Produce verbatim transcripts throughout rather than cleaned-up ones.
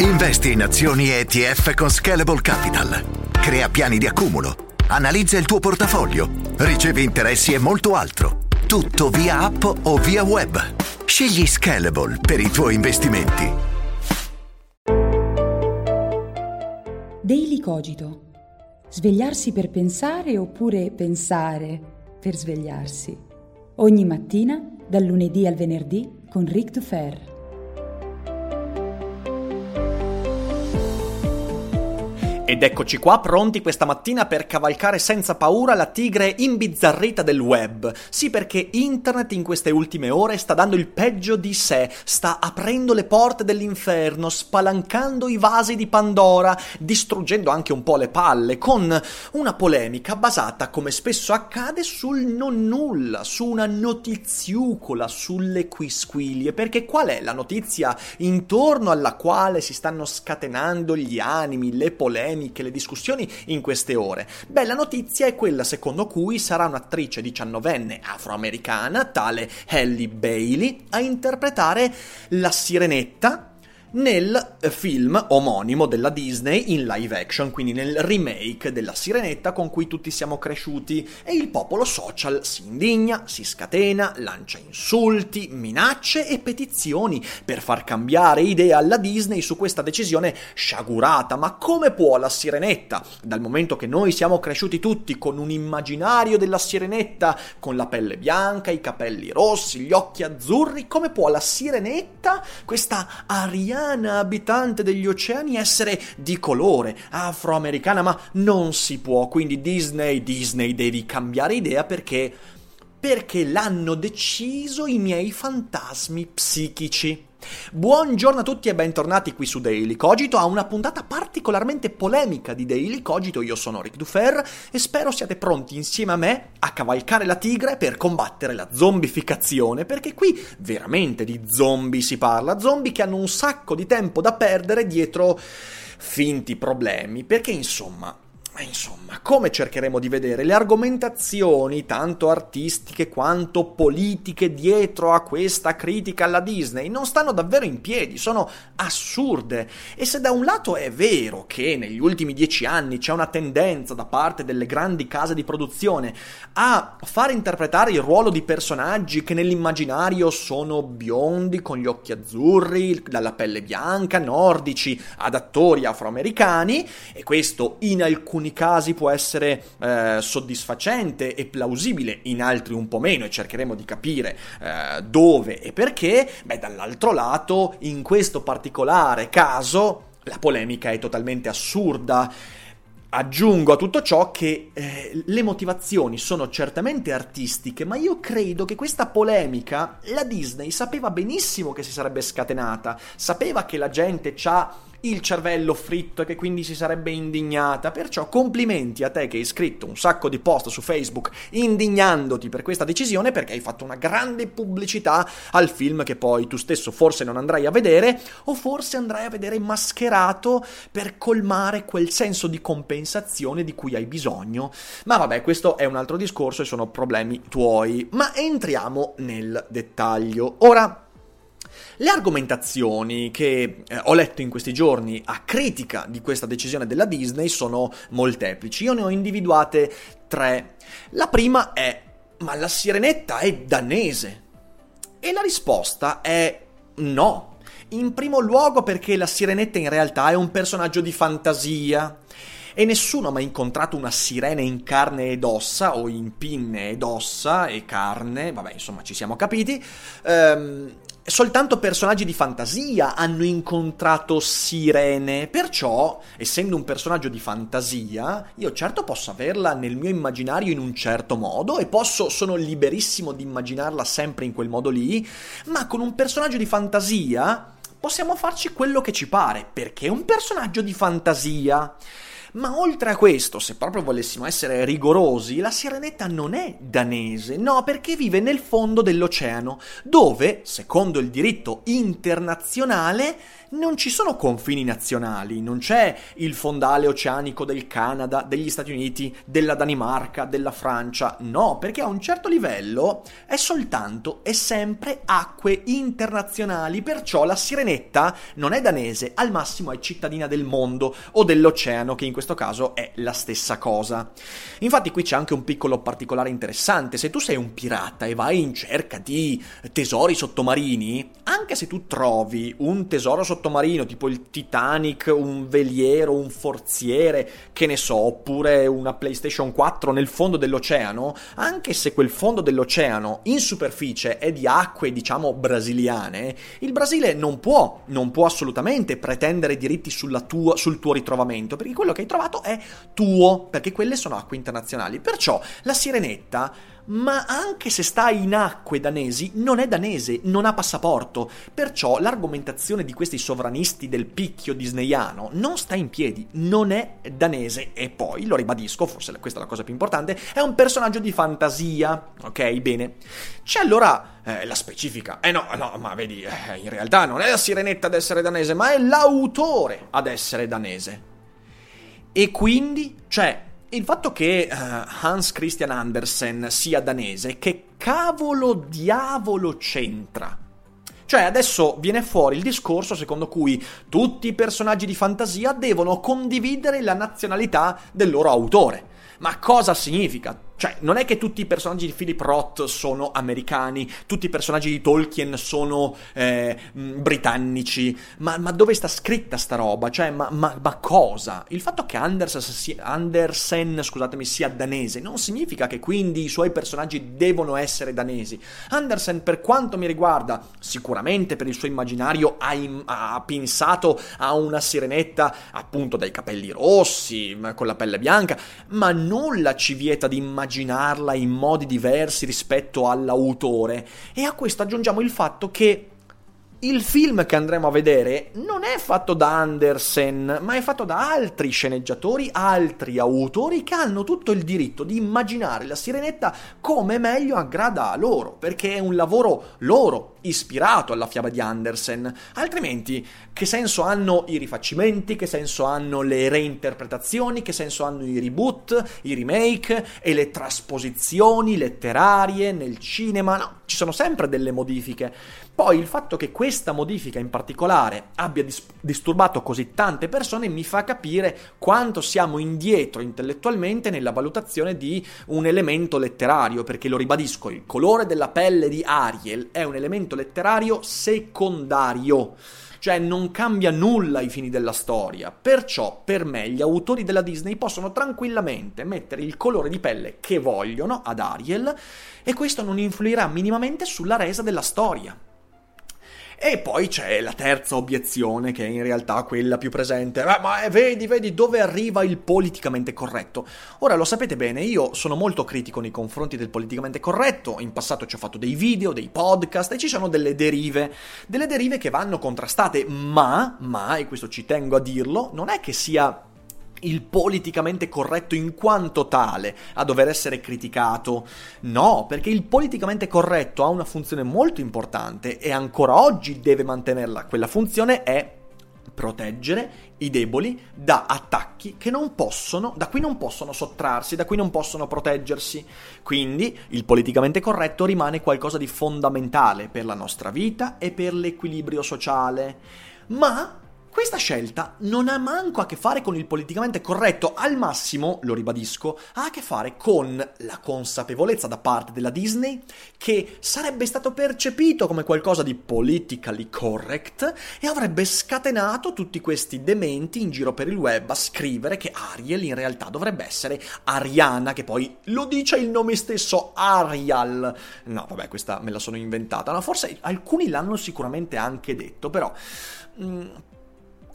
Investi in azioni e E T F con Scalable Capital. Crea piani di accumulo, analizza il tuo portafoglio, ricevi interessi e molto altro. Tutto via app o via web. Scegli Scalable per i tuoi investimenti. Daily Cogito. Svegliarsi per pensare oppure pensare per svegliarsi. Ogni mattina, dal lunedì al venerdì, con Rick Dufer. Ed eccoci qua, pronti questa mattina per cavalcare senza paura la tigre imbizzarrita del web. Sì, perché internet in queste ultime ore sta dando il peggio di sé, sta aprendo le porte dell'inferno, spalancando i vasi di Pandora, distruggendo anche un po' le palle, con una polemica basata, come spesso accade, sul non nulla, su una notiziucola, sulle quisquilie. Perché qual è la notizia intorno alla quale si stanno scatenando gli animi, le polemiche, che le discussioni in queste ore? Beh, la notizia è quella secondo cui sarà un'attrice diciannovenne afroamericana, tale Halle Bailey, a interpretare la Sirenetta nel film omonimo della Disney in live action, quindi nel remake della Sirenetta con cui tutti siamo cresciuti. E il popolo social si indigna, si scatena, lancia insulti, minacce e petizioni per far cambiare idea alla Disney su questa decisione sciagurata. Ma come può la Sirenetta, dal momento che noi siamo cresciuti tutti con un immaginario della Sirenetta con la pelle bianca, i capelli rossi, gli occhi azzurri, come può la Sirenetta, questa Ariel abitante degli oceani, essere di colore, afroamericana? Ma non si può. Quindi Disney, Disney devi cambiare idea, perché perché l'hanno deciso i miei fantasmi psichici. Buongiorno a tutti e bentornati qui su Daily Cogito, a una puntata particolarmente polemica di Daily Cogito. Io sono Rick Dufer e spero siate pronti insieme a me a cavalcare la tigre per combattere la zombificazione, perché qui veramente di zombie si parla, zombie che hanno un sacco di tempo da perdere dietro finti problemi, perché insomma... Ma insomma, come cercheremo di vedere, le argomentazioni tanto artistiche quanto politiche dietro a questa critica alla Disney non stanno davvero in piedi, sono assurde. E se da un lato è vero che negli ultimi dieci anni c'è una tendenza da parte delle grandi case di produzione a far interpretare il ruolo di personaggi che nell'immaginario sono biondi, con gli occhi azzurri, dalla pelle bianca, nordici, ad attori afroamericani, e questo in alcuni In alcuni casi può essere eh, soddisfacente e plausibile, in altri un po' meno, e cercheremo di capire eh, dove e perché. Beh, dall'altro lato, in questo particolare caso, la polemica è totalmente assurda. Aggiungo a tutto ciò che eh, le motivazioni sono certamente artistiche, ma io credo che questa polemica la Disney sapeva benissimo che si sarebbe scatenata, sapeva che la gente c'ha il cervello fritto e che quindi si sarebbe indignata. Perciò complimenti a te che hai scritto un sacco di post su Facebook indignandoti per questa decisione, perché hai fatto una grande pubblicità al film che poi tu stesso forse non andrai a vedere, o forse andrai a vedere mascherato per colmare quel senso di compensazione di cui hai bisogno. Ma vabbè, questo è un altro discorso e sono problemi tuoi. Ma entriamo nel dettaglio. Ora, le argomentazioni che eh, ho letto in questi giorni a critica di questa decisione della Disney sono molteplici. Io ne ho individuate tre. La prima è: ma la Sirenetta è danese? E la risposta è no. In primo luogo perché la Sirenetta in realtà è un personaggio di fantasia. E nessuno ha mai incontrato una sirena in carne ed ossa, o in pinne ed ossa e carne, vabbè, insomma, ci siamo capiti. Ehm... Soltanto personaggi di fantasia hanno incontrato sirene, perciò, essendo un personaggio di fantasia, io certo posso averla nel mio immaginario in un certo modo e posso, sono liberissimo di immaginarla sempre in quel modo lì, ma con un personaggio di fantasia possiamo farci quello che ci pare, perché è un personaggio di fantasia. Ma oltre a questo, se proprio volessimo essere rigorosi, la Sirenetta non è danese, no, perché vive nel fondo dell'oceano, dove, secondo il diritto internazionale, non ci sono confini nazionali, non c'è il fondale oceanico del Canada, degli Stati Uniti, della Danimarca, della Francia, no, perché a un certo livello è soltanto e sempre acque internazionali, perciò la sirenetta non è danese, al massimo è cittadina del mondo o dell'oceano, che in questo caso è la stessa cosa. Infatti qui c'è anche un piccolo particolare interessante: se tu sei un pirata e vai in cerca di tesori sottomarini, anche se tu trovi un tesoro sottomarino tipo il Titanic, un veliero, un forziere, che ne so, oppure una PlayStation quattro nel fondo dell'oceano, anche se quel fondo dell'oceano in superficie è di acque, diciamo, brasiliane, il Brasile non può, non può assolutamente pretendere diritti sulla tua, sul tuo ritrovamento, perché quello che hai trovato è tuo, perché quelle sono acque internazionali. Perciò la sirenetta, ma anche se sta in acque danesi, non è danese, non ha passaporto, perciò l'argomentazione di questi sovranisti del picchio disneyano non sta in piedi, non è danese. E poi, lo ribadisco, forse questa è la cosa più importante, è un personaggio di fantasia, ok? Bene, c'è allora eh, la specifica, eh no, no, ma vedi, eh, in realtà non è la sirenetta ad essere danese, ma è l'autore ad essere danese. E quindi c'è il fatto che uh, Hans Christian Andersen sia danese, che cavolo diavolo c'entra? Cioè adesso viene fuori il discorso secondo cui tutti i personaggi di fantasia devono condividere la nazionalità del loro autore. Ma cosa significa? Cioè, non è che tutti i personaggi di Philip Roth sono americani, tutti i personaggi di Tolkien sono eh, britannici, ma, ma dove sta scritta sta roba? Cioè, ma, ma, ma cosa? Il fatto che Andersen sia, Andersen, scusatemi, sia danese non significa che quindi i suoi personaggi devono essere danesi. Andersen, per quanto mi riguarda, sicuramente per il suo immaginario ha, im- ha pensato a una sirenetta appunto dai capelli rossi, con la pelle bianca, ma nulla ci vieta di immaginare immaginarla in modi diversi rispetto all'autore. E a questo aggiungiamo il fatto che il film che andremo a vedere non è fatto da Andersen, ma è fatto da altri sceneggiatori, altri autori che hanno tutto il diritto di immaginare la sirenetta come meglio aggrada a loro, perché è un lavoro loro, ispirato alla fiaba di Andersen. Altrimenti che senso hanno i rifacimenti, che senso hanno le reinterpretazioni, che senso hanno i reboot, i remake e le trasposizioni letterarie nel cinema? No, ci sono sempre delle modifiche. Poi il fatto che questa modifica in particolare abbia dis- disturbato così tante persone mi fa capire quanto siamo indietro intellettualmente nella valutazione di un elemento letterario, perché, lo ribadisco, il colore della pelle di Ariel è un elemento letterario secondario, cioè non cambia nulla ai fini della storia. Perciò per me gli autori della Disney possono tranquillamente mettere il colore di pelle che vogliono ad Ariel e questo non influirà minimamente sulla resa della storia. E poi c'è la terza obiezione, che è in realtà quella più presente. Ma, ma vedi, vedi dove arriva il politicamente corretto. Ora, lo sapete bene, io sono molto critico nei confronti del politicamente corretto. In passato ci ho fatto dei video, dei podcast, e ci sono delle derive. Delle derive che vanno contrastate, ma, ma, e questo ci tengo a dirlo, non è che sia il politicamente corretto in quanto tale a dover essere criticato. No, perché il politicamente corretto ha una funzione molto importante e ancora oggi deve mantenerla. Quella funzione è proteggere i deboli da attacchi che non possono, da cui non possono sottrarsi, da cui non possono proteggersi. Quindi il politicamente corretto rimane qualcosa di fondamentale per la nostra vita e per l'equilibrio sociale. Ma questa scelta non ha manco a che fare con il politicamente corretto, al massimo, lo ribadisco, ha a che fare con la consapevolezza da parte della Disney che sarebbe stato percepito come qualcosa di politically correct e avrebbe scatenato tutti questi dementi in giro per il web a scrivere che Ariel in realtà dovrebbe essere Ariana, che poi lo dice il nome stesso, Ariel. No, vabbè, questa me la sono inventata. No, forse alcuni l'hanno sicuramente anche detto, però... Mh,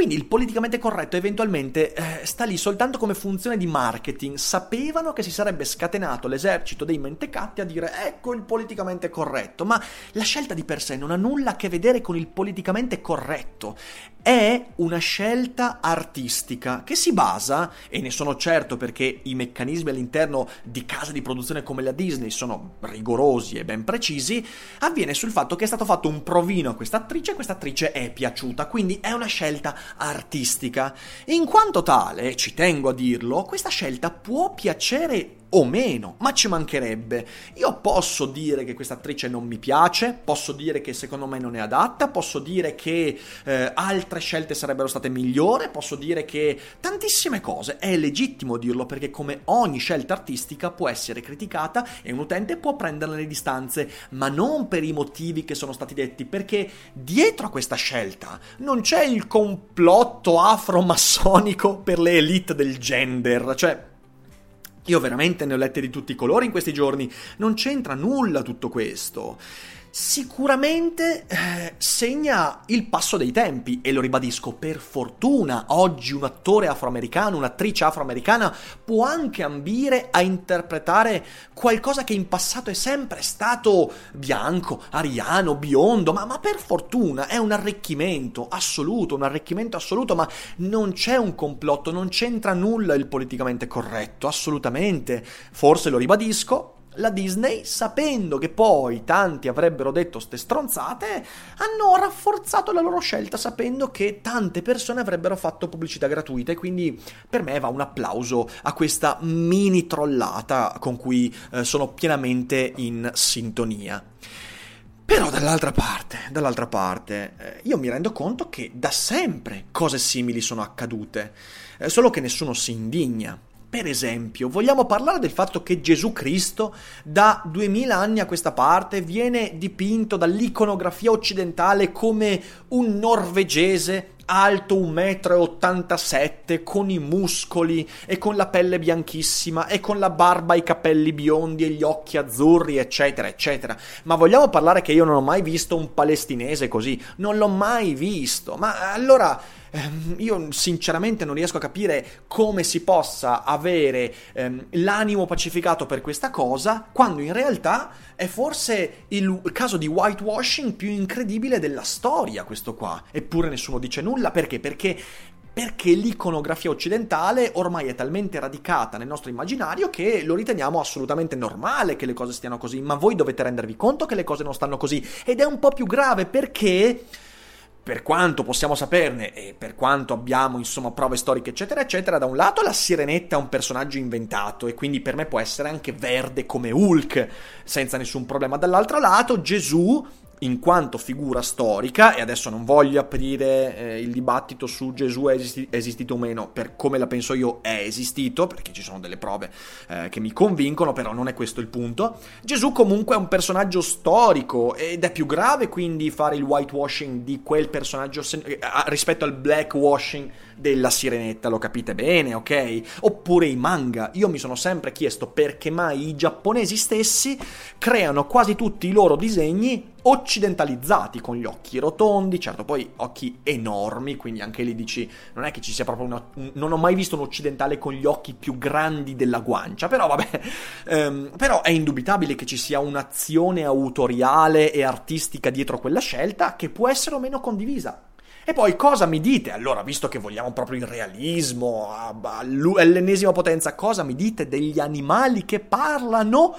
Quindi il politicamente corretto eventualmente eh, sta lì soltanto come funzione di marketing. Sapevano che si sarebbe scatenato l'esercito dei mentecatti a dire ecco il politicamente corretto, ma la scelta di per sé non ha nulla a che vedere con il politicamente corretto. È una scelta artistica che si basa, e ne sono certo perché i meccanismi all'interno di case di produzione come la Disney sono rigorosi e ben precisi, avviene sul fatto che è stato fatto un provino a questa attrice e questa attrice è piaciuta, quindi è una scelta artistica. In quanto tale, ci tengo a dirlo, questa scelta può piacere o meno, ma ci mancherebbe. Io posso dire che questa attrice non mi piace, posso dire che secondo me non è adatta, posso dire che eh, altre scelte sarebbero state migliori, posso dire che tantissime cose. È legittimo dirlo perché come ogni scelta artistica può essere criticata e un utente può prenderne le distanze, ma non per i motivi che sono stati detti, perché dietro a questa scelta non c'è il complotto afromassonico per le elite del gender, cioè io veramente ne ho lette di tutti i colori in questi giorni, non c'entra nulla tutto questo. Sicuramente eh, segna il passo dei tempi e lo ribadisco, per fortuna oggi un attore afroamericano, un'attrice afroamericana può anche ambire a interpretare qualcosa che in passato è sempre stato bianco, ariano, biondo, ma, ma per fortuna è un arricchimento assoluto, un arricchimento assoluto, ma non c'è un complotto, non c'entra nulla il politicamente corretto, assolutamente. Forse, lo ribadisco, la Disney, sapendo che poi tanti avrebbero detto ste stronzate, hanno rafforzato la loro scelta sapendo che tante persone avrebbero fatto pubblicità gratuita, e quindi per me va un applauso a questa mini trollata con cui eh, sono pienamente in sintonia. Però dall'altra parte, dall'altra parte, io mi rendo conto che da sempre cose simili sono accadute, solo che nessuno si indigna. Per esempio, vogliamo parlare del fatto che Gesù Cristo da duemila anni a questa parte viene dipinto dall'iconografia occidentale come un norvegese alto un metro e ottantasette, con i muscoli e con la pelle bianchissima e con la barba, i capelli biondi e gli occhi azzurri, eccetera, eccetera. Ma vogliamo parlare che io non ho mai visto un palestinese così? Non l'ho mai visto. Ma allora, io sinceramente non riesco a capire come si possa avere ehm, l'animo pacificato per questa cosa, quando in realtà è forse il caso di whitewashing più incredibile della storia, questo qua. Eppure nessuno dice nulla. Perché? Perché Perché l'iconografia occidentale ormai è talmente radicata nel nostro immaginario che lo riteniamo assolutamente normale che le cose stiano così, ma voi dovete rendervi conto che le cose non stanno così, ed è un po' più grave perché, per quanto possiamo saperne e per quanto abbiamo insomma prove storiche eccetera eccetera, da un lato la Sirenetta è un personaggio inventato e quindi per me può essere anche verde come Hulk senza nessun problema, dall'altro lato Gesù in quanto figura storica, e adesso non voglio aprire eh, il dibattito su Gesù è, esisti- è esistito o meno, per come la penso io è esistito, perché ci sono delle prove eh, che mi convincono, però non è questo il punto. Gesù comunque è un personaggio storico ed è più grave quindi fare il whitewashing di quel personaggio sen- eh, rispetto al blackwashing della Sirenetta, lo capite bene, ok? Oppure i manga. Io mi sono sempre chiesto perché mai i giapponesi stessi creano quasi tutti i loro disegni occidentalizzati, con gli occhi rotondi, certo poi occhi enormi, quindi anche lì dici non è che ci sia proprio una, un, non ho mai visto un occidentale con gli occhi più grandi della guancia, però vabbè ehm, però è indubitabile che ci sia un'azione autoriale e artistica dietro quella scelta che può essere o meno condivisa. E poi cosa mi dite? Allora, visto che vogliamo proprio il realismo all'ennesima potenza, cosa mi dite degli animali che parlano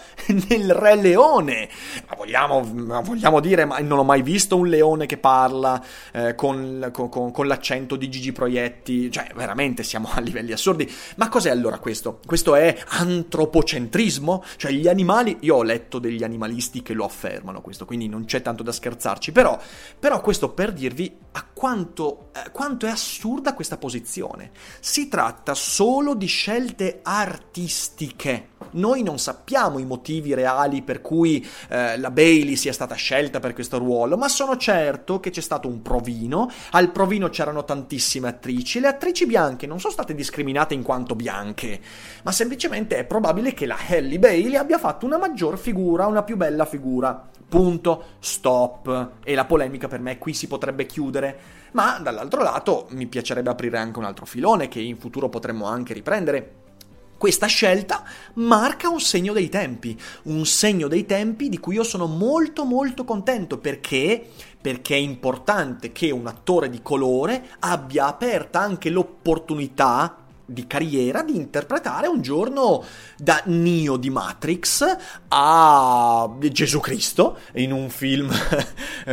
nel Re Leone? Ma vogliamo, ma vogliamo dire, ma non ho mai visto un leone che parla eh, con, con, con l'accento di Gigi Proietti, cioè veramente siamo a livelli assurdi. Ma cos'è allora questo? Questo è antropocentrismo? Cioè gli animali, io ho letto degli animalisti che lo affermano questo, quindi non c'è tanto da scherzarci, però, però questo per dirvi a quanto Quanto, eh, quanto è assurda questa posizione. Si tratta solo di scelte artistiche. Noi non sappiamo i motivi reali per cui eh, la Bailey sia stata scelta per questo ruolo, ma sono certo che c'è stato un provino. Al provino c'erano tantissime attrici. Le attrici bianche non sono state discriminate in quanto bianche, ma semplicemente è probabile che la Halle Bailey abbia fatto una maggior figura, una più bella figura. Punto. Stop. E la polemica per me qui si potrebbe chiudere. chiudere, ma dall'altro lato mi piacerebbe aprire anche un altro filone che in futuro potremmo anche riprendere. Questa scelta marca un segno dei tempi, un segno dei tempi di cui io sono molto molto contento, perché perché è importante che un attore di colore abbia aperta anche l'opportunità di carriera di interpretare un giorno da Neo di Matrix a Gesù Cristo in un film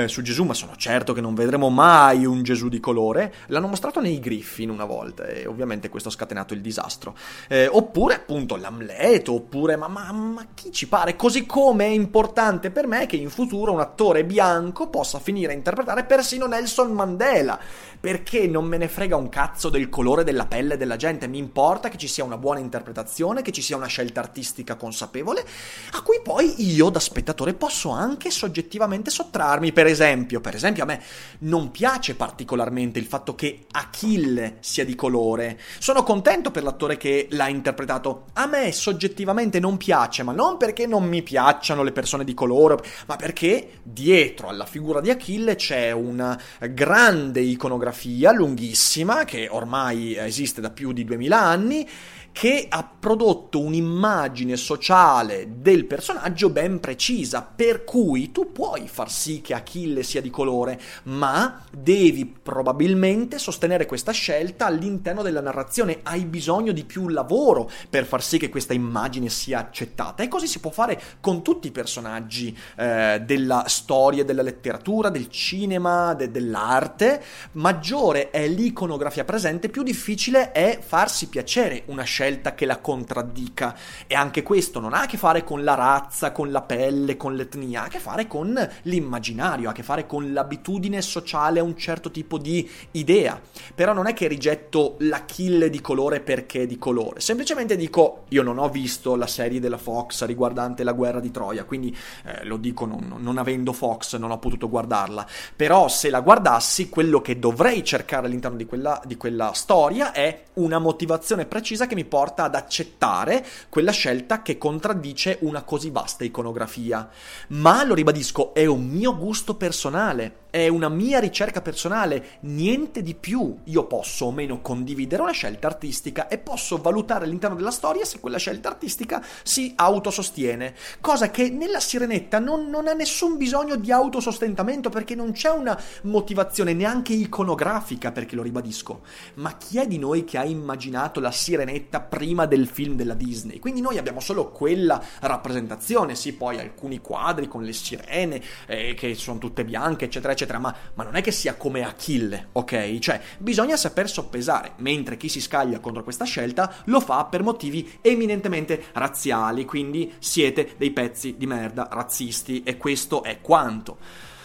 su Gesù, ma sono certo che non vedremo mai un Gesù di colore. L'hanno mostrato nei Griffin una volta e ovviamente questo ha scatenato il disastro, eh, oppure appunto l'Amleto, oppure ma, ma, ma chi ci pare, così come è importante per me che in futuro un attore bianco possa finire a interpretare persino Nelson Mandela, perché non me ne frega un cazzo del colore della pelle della gente. Mi importa che ci sia una buona interpretazione, che ci sia una scelta artistica consapevole, a cui poi io da spettatore posso anche soggettivamente sottrarmi. Per esempio, per esempio a me non piace particolarmente il fatto che Achille sia di colore. Sono contento per l'attore che l'ha interpretato. A me soggettivamente non piace, ma non perché non mi piacciono le persone di colore, ma perché dietro alla figura di Achille c'è una grande iconografia lunghissima che ormai esiste da più di duemila anni, che ha prodotto un'immagine sociale del personaggio ben precisa, per cui tu puoi far sì che Achille sia di colore, ma devi probabilmente sostenere questa scelta all'interno della narrazione. Hai bisogno di più lavoro per far sì che questa immagine sia accettata, e così si può fare con tutti i personaggi eh, della storia, della letteratura, del cinema, de- dell'arte. Maggiore è l'iconografia presente, più difficile è farsi piacere una scelta scelta che la contraddica, e anche questo non ha a che fare con la razza, con la pelle, con l'etnia, ha a che fare con l'immaginario, ha a che fare con l'abitudine sociale a un certo tipo di idea. Però non è che rigetto l'Achille di colore perché è di colore, semplicemente dico, io non ho visto la serie della Fox riguardante la guerra di Troia, quindi eh, lo dico non, non avendo Fox non ho potuto guardarla, però se la guardassi quello che dovrei cercare all'interno di quella, di quella storia è una motivazione precisa che mi porta ad accettare quella scelta che contraddice una così vasta iconografia. Ma lo ribadisco, è un mio gusto personale, è una mia ricerca personale, niente di più. Io posso o meno condividere una scelta artistica e posso valutare all'interno della storia se quella scelta artistica si autosostiene, cosa che nella Sirenetta non, non ha nessun bisogno di autosostentamento, perché non c'è una motivazione neanche iconografica, perché lo ribadisco, ma chi è di noi che ha immaginato la Sirenetta prima del film della Disney? Quindi noi abbiamo solo quella rappresentazione, sì, poi alcuni quadri con le sirene eh, che sono tutte bianche eccetera eccetera, ma, ma non è che sia come Achille, ok? Cioè bisogna saper soppesare, mentre chi si scaglia contro questa scelta lo fa per motivi eminentemente razziali, quindi siete dei pezzi di merda razzisti, e questo è quanto.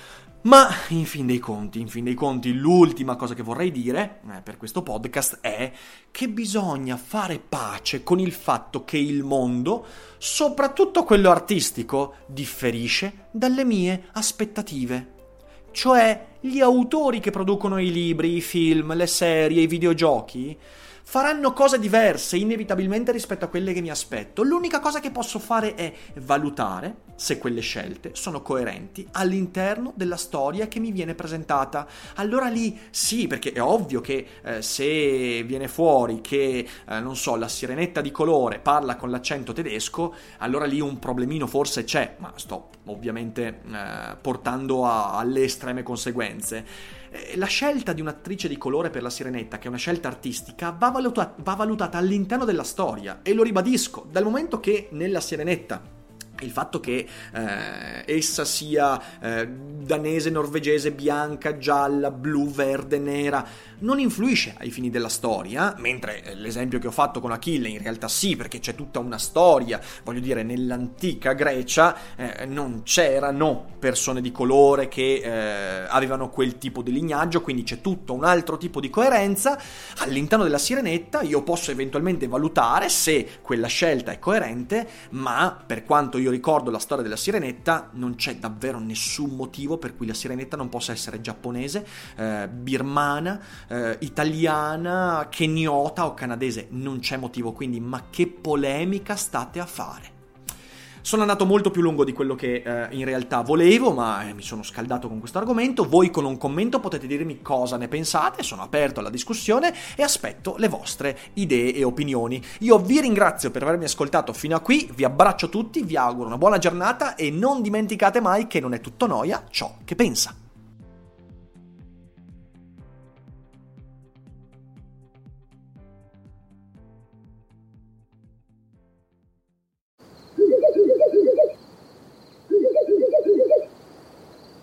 Ma in fin dei conti, in fin dei conti, l'ultima cosa che vorrei dire eh, per questo podcast è che bisogna fare pace con il fatto che il mondo, soprattutto quello artistico, differisce dalle mie aspettative. Cioè, gli autori che producono i libri, i film, le serie, i videogiochi faranno cose diverse inevitabilmente rispetto a quelle che mi aspetto. L'unica cosa che posso fare è valutare se quelle scelte sono coerenti all'interno della storia che mi viene presentata. Allora lì sì, perché è ovvio che eh, se viene fuori che, eh, non so, la Sirenetta di colore parla con l'accento tedesco, allora lì un problemino forse c'è, ma sto ovviamente eh, portando a, alle estreme conseguenze. La scelta di un'attrice di colore per la Sirenetta, che è una scelta artistica, va valuta- va valutata all'interno della storia, e lo ribadisco, dal momento che nella Sirenetta il fatto che eh, essa sia eh, danese, norvegese, bianca, gialla, blu, verde, nera non influisce ai fini della storia, mentre l'esempio che ho fatto con Achille in realtà sì, perché c'è tutta una storia. Voglio dire, nell'antica Grecia eh, non c'erano persone di colore che eh, avevano quel tipo di lignaggio, quindi c'è tutto un altro tipo di coerenza. All'interno della Sirenetta io posso eventualmente valutare se quella scelta è coerente, ma per quanto io ricordo la storia della Sirenetta non c'è davvero nessun motivo per cui la Sirenetta non possa essere giapponese, eh, birmana, eh, italiana, keniota o canadese. Non c'è motivo, quindi ma che polemica state a fare? Sono andato molto più lungo di quello che eh, in realtà volevo, ma eh, mi sono scaldato con questo argomento. Voi con un commento potete dirmi cosa ne pensate, sono aperto alla discussione e aspetto le vostre idee e opinioni. Io vi ringrazio per avermi ascoltato fino a qui, vi abbraccio tutti, vi auguro una buona giornata e non dimenticate mai che non è tutto noia ciò che pensa.